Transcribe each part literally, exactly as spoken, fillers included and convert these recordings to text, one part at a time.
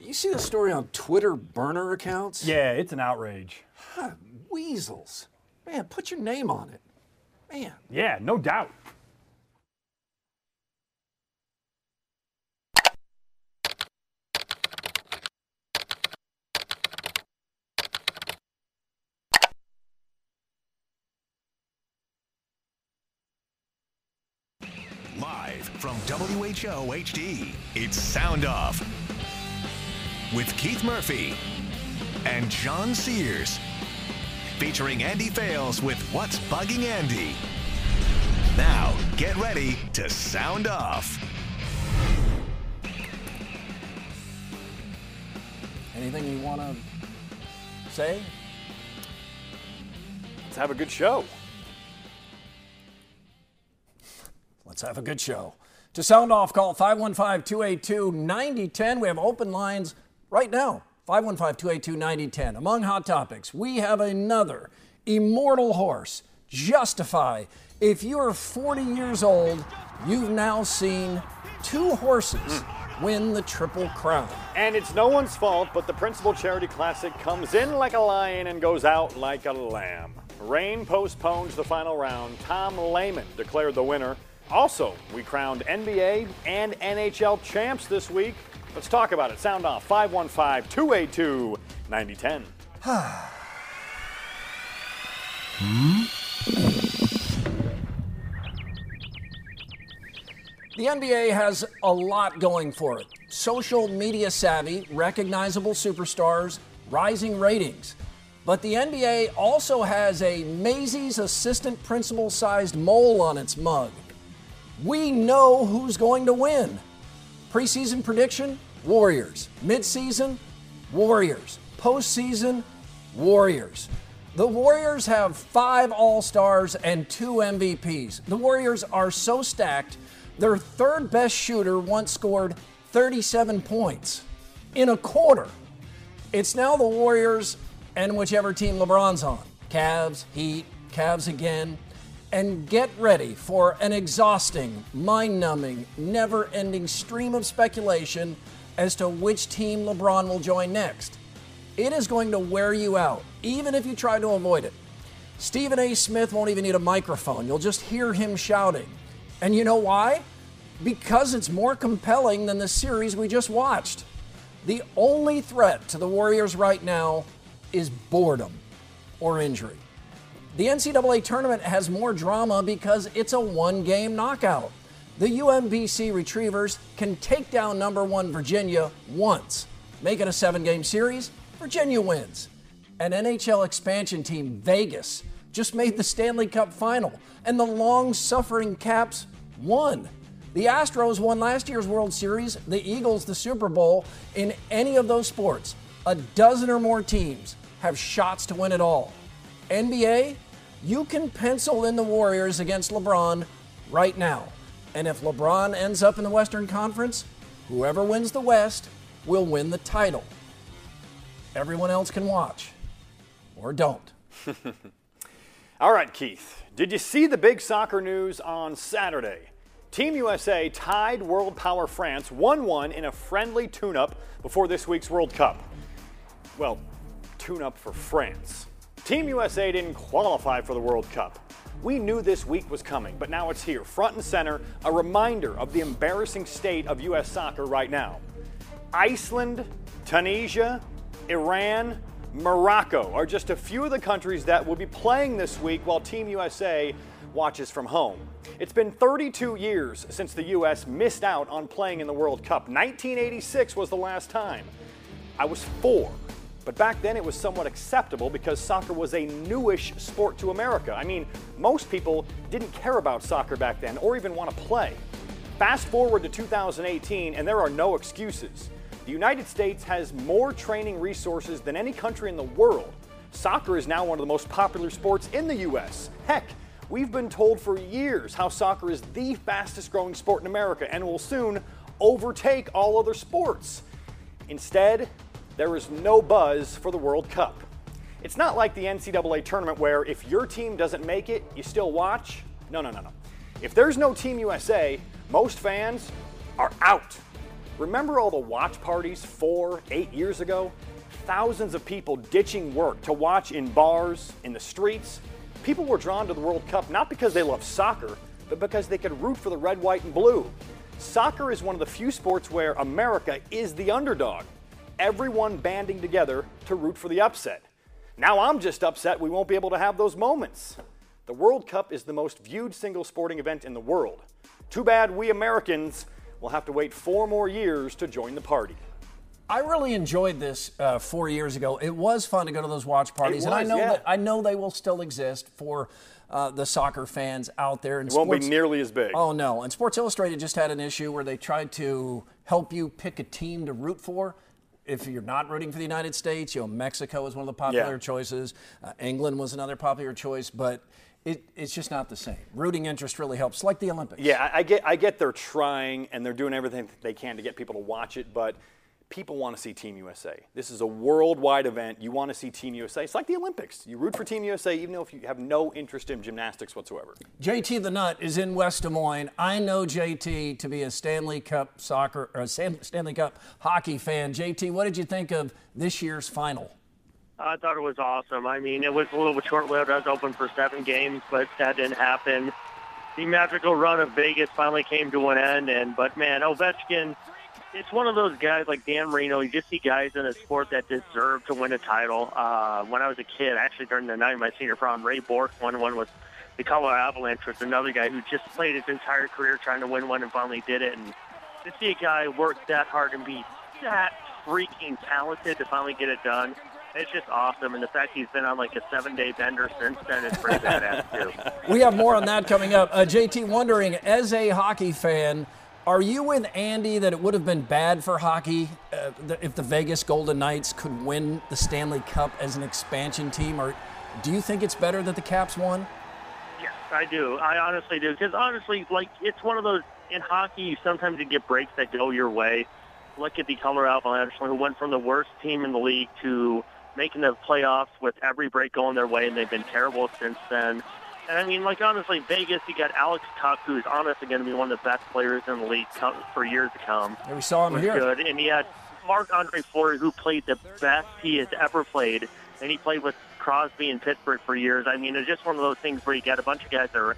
You see the story on Twitter burner accounts? Yeah, it's an outrage. Huh, weasels. Man, put your name on it. Man. Yeah, no doubt. Live from W H O H D, it's Sound Off with Keith Murphy and John Sears, featuring Andy Fales with What's Bugging Andy. Now, get ready to sound off. Anything you want to say? Let's have a good show. Let's have a good show. To sound off, call five one five, two eight two, nine oh one oh. We have open lines right now. five one five, two eight two, nine oh one oh. Among hot topics, we have another immortal horse, Justify. If you're forty years old, you've now seen two horses mm. win the Triple Crown. And it's no one's fault, but the Principal Charity Classic comes in like a lion and goes out like a lamb. Rain postpones the final round. Tom Lehman declared the winner. Also, we crowned N B A and N H L champs this week. Let's talk about it. Sound off, five one five, two eight two, nine oh one oh. hmm? The N B A has a lot going for it. Social media savvy, recognizable superstars, rising ratings. But the N B A also has a Maisie's assistant principal-sized mole on its mug. We know who's going to win. Preseason prediction, Warriors. Midseason, Warriors. Postseason, Warriors. The Warriors have five All-Stars and two M V Ps. The Warriors are so stacked, their third best shooter once scored thirty-seven points in a quarter. It's now the Warriors and whichever team LeBron's on. Cavs, Heat, Cavs again. And get ready for an exhausting, mind-numbing, never-ending stream of speculation as to which team LeBron will join next. It is going to wear you out, even if you try to avoid it. Stephen A. Smith won't even need a microphone. You'll just hear him shouting. And you know why? Because it's more compelling than the series we just watched. The only threat to the Warriors right now is boredom or injury. The N C double A tournament has more drama because it's a one-game knockout. The U M B C Retrievers can take down number one Virginia once. Make it a seven-game series, Virginia wins. An N H L expansion team, Vegas, just made the Stanley Cup final, and the long-suffering Caps won. The Astros won last year's World Series, the Eagles the Super Bowl. In any of those sports, a dozen or more teams have shots to win it all. N B A, you can pencil in the Warriors against LeBron right now. And if LeBron ends up in the Western Conference, whoever wins the West will win the title. Everyone else can watch. Or don't. All right, Keith. Did you see the big soccer news on Saturday? Team U S A tied world power France one one in a friendly tune-up before this week's World Cup. Well, tune-up for France. Team U S A didn't qualify for the World Cup. We knew this week was coming, but now it's here, front and center, a reminder of the embarrassing state of U S soccer right now. Iceland, Tunisia, Iran, Morocco are just a few of the countries that will be playing this week while Team U S A watches from home. It's been thirty-two years since the U S missed out on playing in the World Cup. nineteen eighty-six was the last time. I was four. But back then it was somewhat acceptable because soccer was a newish sport to America. I mean, most people didn't care about soccer back then or even want to play. Fast forward to two thousand eighteen and there are no excuses. The United States has more training resources than any country in the world. Soccer is now one of the most popular sports in the U S. Heck, we've been told for years how soccer is the fastest growing sport in America and will soon overtake all other sports. Instead, there is no buzz for the World Cup. It's not like the N C double A tournament where if your team doesn't make it, you still watch. No, no, no, no. If there's no Team U S A, most fans are out. Remember all the watch parties four, eight years ago? Thousands of people ditching work to watch in bars, in the streets. People were drawn to the World Cup not because they love soccer, but because they could root for the red, white, and blue. Soccer is one of the few sports where America is the underdog, everyone banding together to root for the upset. Now I'm just upset we won't be able to have those moments. The World Cup is the most viewed single sporting event in the world. Too bad we Americans will have to wait four more years to join the party. I really enjoyed this uh, four years ago. It was fun to go to those watch parties, was, and I know yeah. that I know they will still exist for uh, the soccer fans out there. And it sports, won't be nearly as big. Oh no! And Sports Illustrated just had an issue where they tried to help you pick a team to root for. If you're not rooting for the United States, you know Mexico is one of the popular yeah. choices. Uh, England was another popular choice, but. It, it's just not the same. Rooting interest really helps, like the Olympics. Yeah, I, I get I get they're trying and they're doing everything they can to get people to watch it, but people want to see Team U S A. This is a worldwide event. You want to see Team U S A. It's like the Olympics. You root for Team U S A even though if you have no interest in gymnastics whatsoever. J T the Nut is in West Des Moines. I know J T to be a Stanley Cup soccer or a Stanley Cup hockey fan. J T, what did you think of this year's final? I thought it was awesome. I mean, it was a little bit short-lived. I was open for seven games, but that didn't happen. The magical run of Vegas finally came to an end. And but, man, Ovechkin, it's one of those guys like Dan Marino. You just see guys in a sport that deserve to win a title. Uh, when I was a kid, actually during the night of my senior prom, Ray Bork won one with the Colorado Avalanche, with another guy who just played his entire career trying to win one and finally did it. And to see a guy work that hard and be that freaking talented to finally get it done, it's just awesome, and the fact he's been on like a seven-day bender since then is pretty badass, too. We have more on that coming up. Uh, J T, wondering, as a hockey fan, are you with Andy that it would have been bad for hockey uh, if the Vegas Golden Knights could win the Stanley Cup as an expansion team, or do you think it's better that the Caps won? Yes, I do. I honestly do, because honestly, like, it's one of those, in hockey, you sometimes you get breaks that go your way. Look at the Colorado Avalanche, who went from the worst team in the league to making the playoffs with every break going their way, and they've been terrible since then. And, I mean, like, honestly, Vegas, you got Alex Tuck, who's honestly going to be one of the best players in the league for years to come. And we saw him here. Good. And he had Marc-Andre Fleury, who played the best he has ever played, and he played with Crosby and Pittsburgh for years. I mean, it's just one of those things where you got a bunch of guys that are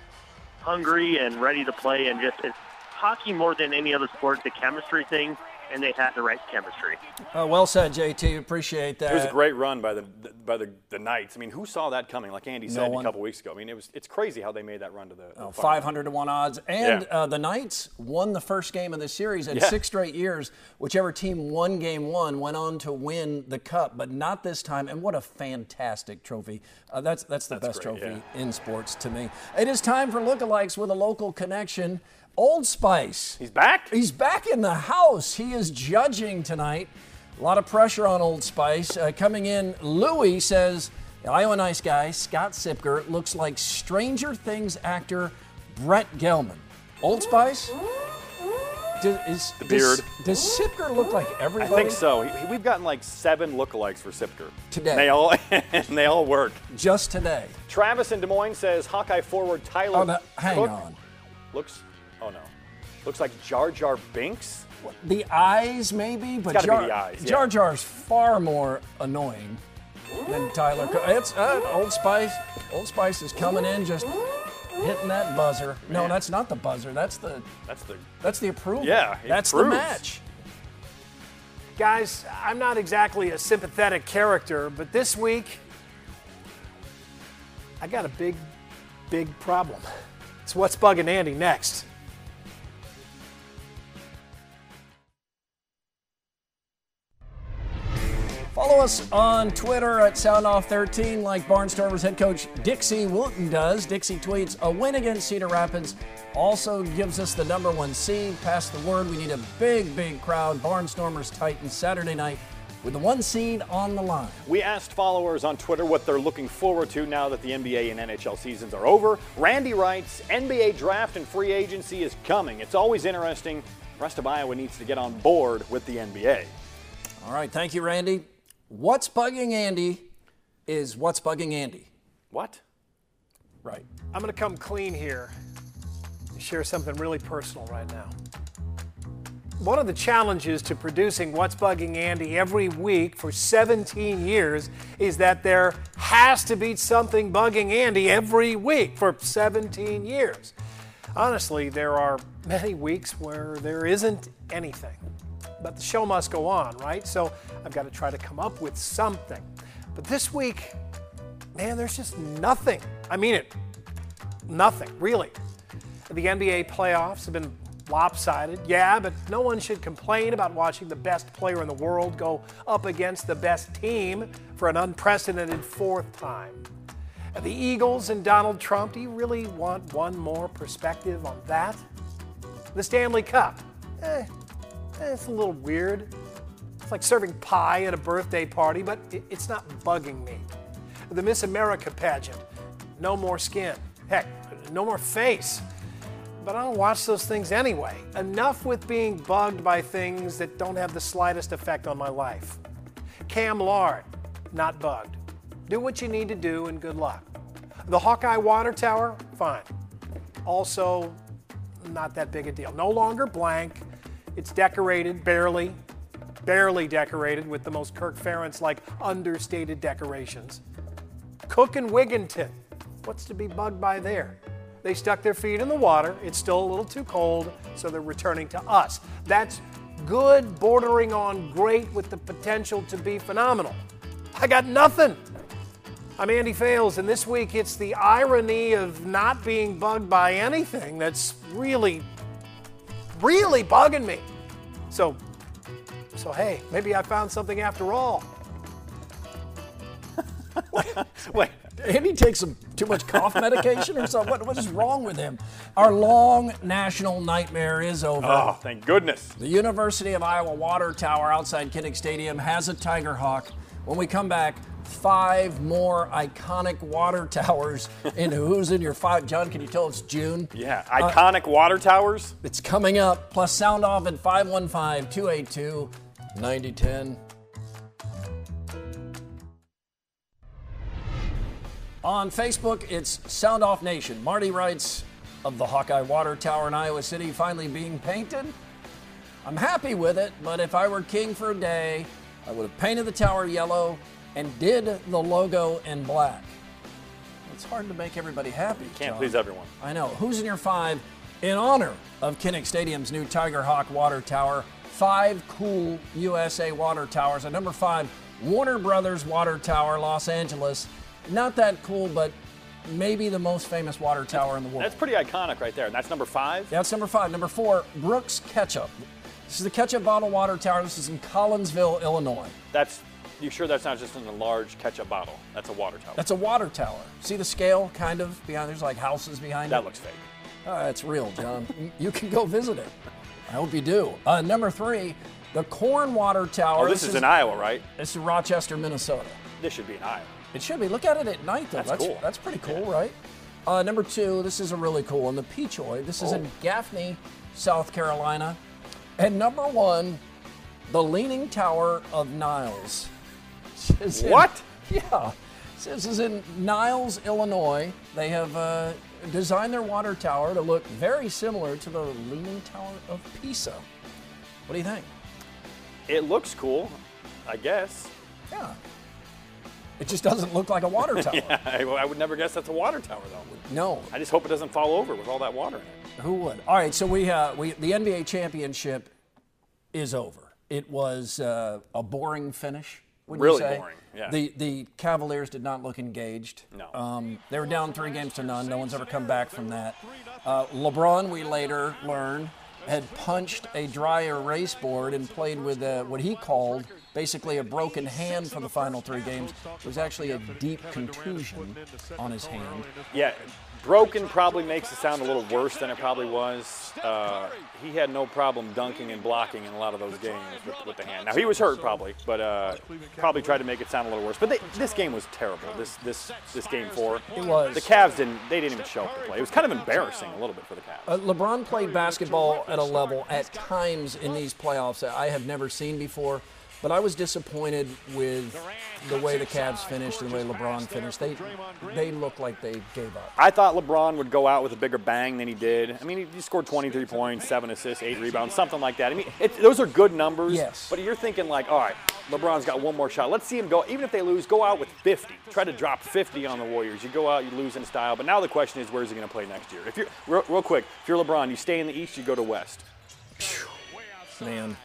hungry and ready to play, and just it's hockey more than any other sport, the chemistry thing. And they had the right chemistry. Uh, well said, J T. Appreciate that. It was a great run by the by the, the Knights. I mean, who saw that coming? Like Andy said no a couple weeks ago. I mean, it was it's crazy how they made that run to the oh, five hundred to one odds. And yeah. uh, the Knights won the first game of the series in yeah. six straight years. Whichever team won game one went on to win the cup, but not this time. And what a fantastic trophy! Uh, that's that's the that's best great, trophy yeah. in sports to me. It is time for lookalikes with a local connection. Old Spice. He's back? He's back in the house. He is judging tonight. A lot of pressure on Old Spice. Uh, coming in, Louie says, the Iowa nice guy, Scott Sipker, looks like Stranger Things actor Brett Gelman. Old Spice? Does, is, the beard. Does, does Sipker look like everybody? I think so. He, we've gotten like seven lookalikes for Sipker. Today. And they all, and they all work. Just today. Travis in Des Moines says, Hawkeye forward Tyler oh, no, hang Cook on. Looks... Oh, no. Looks like Jar Jar Binks. The eyes, maybe, but it's Jar, be the eyes, yeah. Jar Jar's far more annoying than Tyler. Co- it's uh, Old Spice. Old Spice is coming in, just hitting that buzzer. Man. No, that's not the buzzer. That's the that's the that's the approval. Yeah, that's proves. The match. Guys, I'm not exactly a sympathetic character, but this week I got a big, big problem. It's what's bugging Andy next. Follow us on Twitter at Sound Off thirteen, like Barnstormers head coach Dixie Wooten does. Dixie tweets, a win against Cedar Rapids also gives us the number one seed. Pass the word. We need a big, big crowd. Barnstormers Titans Saturday night with the one seed on the line. We asked followers on Twitter what they're looking forward to now that the N B A and N H L seasons are over. Randy writes, N B A draft and free agency is coming. It's always interesting. The rest of Iowa needs to get on board with the N B A. All right, thank you, Randy. What's bugging Andy is what's bugging Andy. What? Right. I'm going to come clean here and share something really personal right now. One of the challenges to producing What's Bugging Andy every week for seventeen years is that there has to be something bugging Andy every week for seventeen years. Honestly, there are many weeks where there isn't anything. But the show must go on, right? So I've got to try to come up with something. But this week, man, there's just nothing. I mean it. Nothing, really. The N B A playoffs have been lopsided, yeah, but no one should complain about watching the best player in the world go up against the best team for an unprecedented fourth time. The Eagles and Donald Trump, do you really want one more perspective on that? The Stanley Cup, eh, it's a little weird. It's like serving pie at a birthday party, but it's not bugging me. The Miss America pageant, no more skin, heck, no more face. But I don't watch those things anyway. Enough with being bugged by things that don't have the slightest effect on my life. Cam Lard, not bugged. Do what you need to do and good luck. The Hawkeye Water Tower, fine. Also, not that big a deal. No longer blank. It's decorated, barely, barely decorated with the most Kirk Ferentz-like understated decorations. Cook and Wigginton, what's to be bugged by there? They stuck their feet in the water. It's still a little too cold, so they're returning to us. That's good, bordering on great with the potential to be phenomenal. I got nothing. I'm Andy Fales, and this week it's the irony of not being bugged by anything that's really, really bugging me. So, so hey, maybe I found something after all. Wait. Andy takes some, too much cough medication or something. What, what is wrong with him? Our long national nightmare is over. Oh, thank goodness. The University of Iowa Water Tower outside Kinnick Stadium has a tiger hawk. When we come back, five more iconic water towers. And who's in your five? John, can you tell it's June? Yeah, iconic uh, water towers. It's coming up. Plus, sound off at five one five, two eight two, nine oh one oh. On Facebook, it's Sound Off Nation. Marty writes, of the Hawkeye Water Tower in Iowa City finally being painted, I'm happy with it, but if I were king for a day, I would have painted the tower yellow and did the logo in black. It's hard to make everybody happy, You can't John. please everyone. I know. Who's in your five? In honor of Kinnick Stadium's new Tiger Hawk Water Tower, five cool U S A water towers. At number five, Warner Brothers Water Tower, Los Angeles. Not that cool, but maybe the most famous water tower in the world. That's pretty iconic right there. And that's number five? Yeah, that's number five. Number four, Brooks Ketchup. This is the ketchup bottle water tower. This is in Collinsville, Illinois. That's, you sure that's not just in a large ketchup bottle? That's a water tower. That's a water tower. See the scale, kind of, behind? There's like houses behind that it. That looks fake. Uh, it's real, John. You can go visit it. I hope you do. Uh, number three, the Corn Water Tower. Oh, this, this is in Iowa, right? This is Rochester, Minnesota. This should be in Iowa. It should be. Look at it at night, though. That's, that's cool. That's pretty cool, yeah. Right? Uh, number two, this is a really cool one, the Peachoid. This is oh. in Gaffney, South Carolina. And number one, the Leaning Tower of Niles. In, what? Yeah. This is in Niles, Illinois. They have uh, designed their water tower to look very similar to the Leaning Tower of Pisa. What do you think? It looks cool, I guess. Yeah. It just doesn't look like a water tower. Yeah, I, I would never guess that's a water tower, though. No. I just hope it doesn't fall over with all that water in it. Who would? All right, so we, uh, we the N B A championship is over. It was uh, a boring finish, would you say? Really boring, yeah. The, the Cavaliers did not look engaged. No. Um, they were down three games to none. No one's ever come back from that. Uh, LeBron, we later learned, had punched a dry erase board and played with uh, what he called – basically a broken hand for the final three games. It was actually a deep contusion on his hand. Yeah, broken probably makes it sound a little worse than it probably was. Uh, he had no problem dunking and blocking in a lot of those games with, with the hand. Now, he was hurt probably, but uh, probably tried to make it sound a little worse. But they, this game was terrible, this this this game four. It was. The Cavs didn't, they didn't even show up to play. It was kind of embarrassing a little bit for the Cavs. Uh, LeBron played basketball at a level at times in these playoffs that I have never seen before. But I was disappointed with the way the Cavs finished and the way LeBron finished. They they looked like they gave up. I thought LeBron would go out with a bigger bang than he did. I mean, he scored twenty-three points, seven assists, eight rebounds, something like that. I mean, it, those are good numbers. Yes. But you're thinking like, all right, LeBron's got one more shot. Let's see him go. Even if they lose, go out with fifty. Try to drop fifty on the Warriors. You go out, you lose in style. But now the question is, where's he going to play next year? If you're real, real quick, if you're LeBron, you stay in the East, you go to West. Man.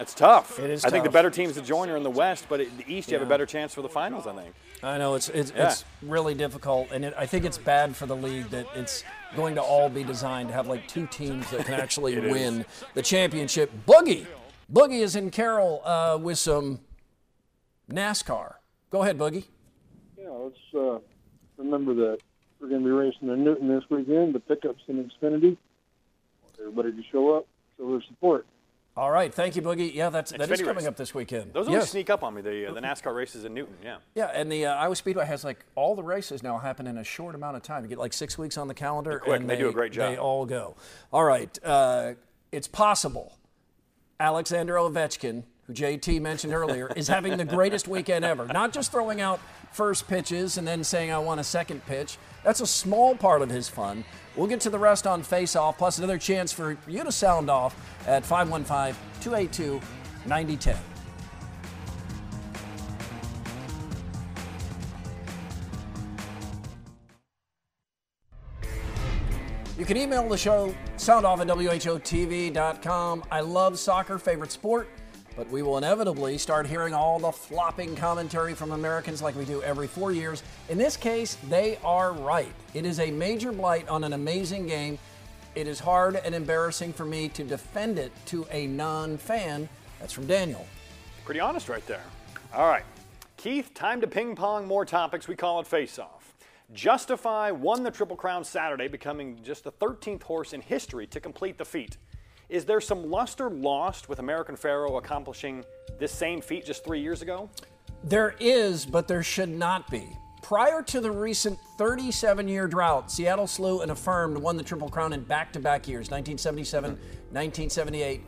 It's tough. It is I tough. think the better teams to join are in the West, but it, the East, you yeah. have a better chance for the finals, I think. I know. It's it's, yeah. it's really difficult, and it, I think it's bad for the league that it's going to all be designed to have, like, two teams that can actually win is. the championship. Boogie. Boogie is in Carroll uh, with some NASCAR. Go ahead, Boogie. Yeah, let's uh, remember that we're going to be racing in Newton this weekend, the pickups in Xfinity. Everybody to show up, show their support. All right, thank you, Boogie. Yeah, that's that is coming up this weekend. Those always sneak up on me. The uh, the NASCAR races in Newton, yeah. Yeah, and the uh, Iowa Speedway has like all the races now happen in a short amount of time. You get like six weeks on the calendar, quick, and they, they do a great job. They all go. All right, uh, it's possible. Alexander Ovechkin, who J T mentioned earlier, is having the greatest weekend ever. Not just throwing out first pitches and then saying I want a second pitch. That's a small part of his fun. We'll get to the rest on Face Off, plus another chance for you to sound off at five one five, two eight two, nine zero one zero. You can email the show, soundoff at W H O T V dot com. I love soccer, favorite sport, but we will inevitably start hearing all the flopping commentary from Americans like we do every four years. In this case, they are right. It is a major blight on an amazing game. It is hard and embarrassing for me to defend it to a non-fan. That's from Daniel. Pretty honest right there. All right. Keith, time to ping-pong more topics. We call it Face-Off. Justify won the Triple Crown Saturday, becoming just the thirteenth horse in history to complete the feat. Is there some luster lost with American Pharaoh accomplishing this same feat just three years ago? There is, but there should not be. Prior to the recent thirty-seven-year drought, Seattle Slew and Affirmed won the Triple Crown in back-to-back years, nineteen seventy-seven, nineteen seventy-eight,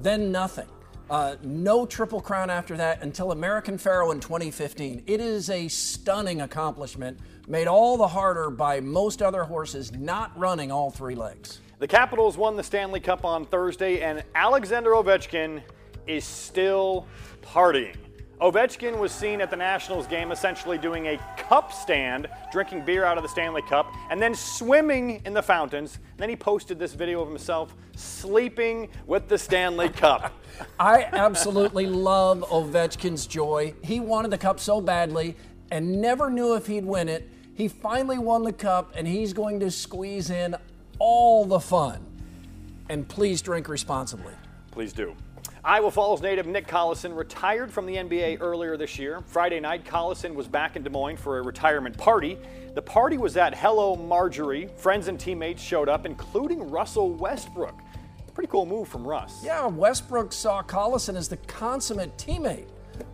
then nothing. Uh, no Triple Crown after that until American Pharaoh in twenty fifteen. It is a stunning accomplishment, made all the harder by most other horses not running all three legs. The Capitals won the Stanley Cup on Thursday, and Alexander Ovechkin is still partying. Ovechkin was seen at the Nationals game essentially doing a cup stand, drinking beer out of the Stanley Cup, and then swimming in the fountains. And then he posted this video of himself sleeping with the Stanley Cup. I absolutely love Ovechkin's joy. He wanted the cup so badly and never knew if he'd win it. He finally won the cup, and he's going to squeeze in all the fun. And please drink responsibly. Please do. Iowa Falls native Nick Collison retired from the N B A earlier this year. Friday night, Collison was back in Des Moines for a retirement party. The party was at Hello Marjorie. Friends and teammates showed up, including Russell Westbrook. Pretty cool move from Russ. Yeah, Westbrook saw Collison as the consummate teammate.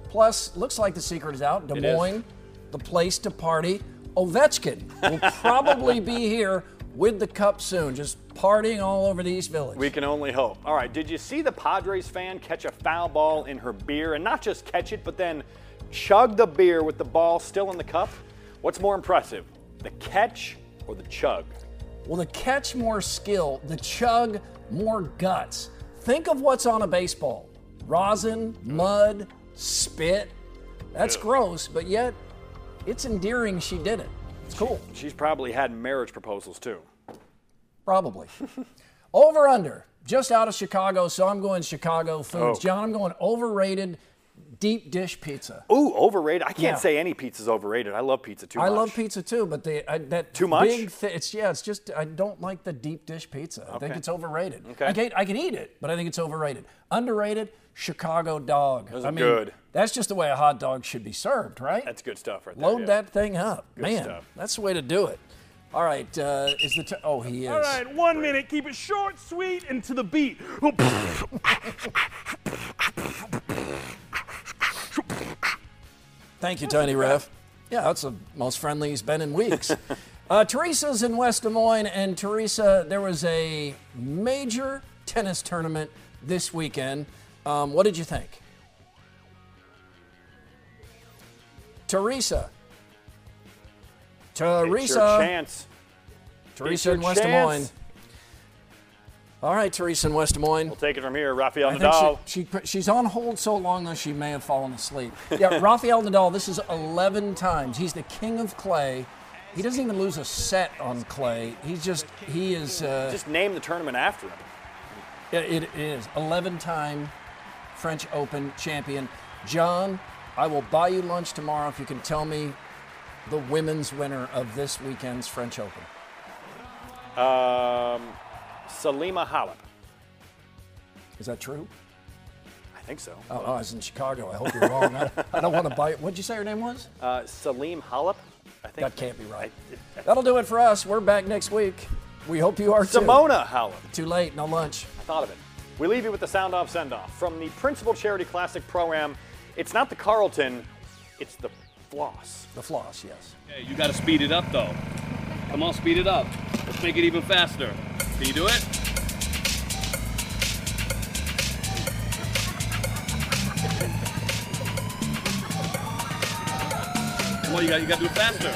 Plus, looks like the secret is out. Des Moines, the place to party. Ovechkin will probably be here with the cup soon, just partying all over the East Village. We can only hope. All right, did you see the Padres fan catch a foul ball in her beer? And not just catch it, but then chug the beer with the ball still in the cup? What's more impressive, the catch or the chug? Well, the catch more skill, the chug more guts. Think of what's on a baseball. Rosin, mud, spit. That's Ew. gross, but yet it's endearing she did it. It's cool. She, she's probably had marriage proposals, too. Probably. Over under. Just out of Chicago, so I'm going Chicago Foods. Oh. John, I'm going overrated deep dish pizza. Ooh, overrated. I can't yeah. say any pizza's overrated. I love pizza too much. I love pizza too, but the I, that too much. Big thi- it's yeah, it's just I don't like the deep dish pizza. I okay. think it's overrated. Okay. I can I can eat it, but I think it's overrated. Underrated. Chicago dog. Those are I mean, good. That's just the way a hot dog should be served, right? That's good stuff right there. Load yeah. that thing up. Good Man, stuff. That's the way to do it. All right, uh, is the t- oh, he is. All right, one Great. minute. Keep it short, sweet, and to the beat. Thank you, Tiny Ref. Yeah, that's the most friendly he's been in weeks. uh, Teresa's in West Des Moines, and Teresa, there was a major tennis tournament this weekend. Um, what did you think? Teresa. Teresa. It's your chance. Teresa in West Des Moines. All right, Teresa in West Des Moines. We'll take it from here. Rafael I Nadal. She, she, she's on hold so long, though, she may have fallen asleep. Yeah, Rafael Nadal, this is eleven times. He's the king of clay. He doesn't even lose a set on clay. He's just, he is. Uh, just name the tournament after him. Yeah, it, it is. eleven-time French Open champion. John, I will buy you lunch tomorrow if you can tell me the women's winner of this weekend's French Open. Um, Salima Halep. Is that true? I think so. Oh, no, I was in Chicago. I hope you're wrong. I, I don't want to buy it. What did you say her name was? Uh, Salim Halep. I think that can't be right. I, I, That'll do it for us. We're back next week. We hope you are too. Simona Halep. Too late. No lunch. I thought of it. We leave you with the Sound Off Send-Off from the Principal Charity Classic program. It's not the Carlton. It's the... Floss. The floss, yes. Hey, you got to speed it up, though. Come on, speed it up. Let's make it even faster. Can you do it? Come on, you got you got to do it faster.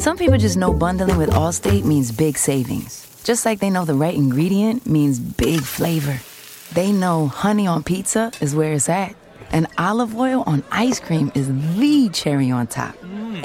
Some people just know bundling with Allstate means big savings. Just like they know the right ingredient means big flavor. They know honey on pizza is where it's at. And olive oil on ice cream is the cherry on top. Mm.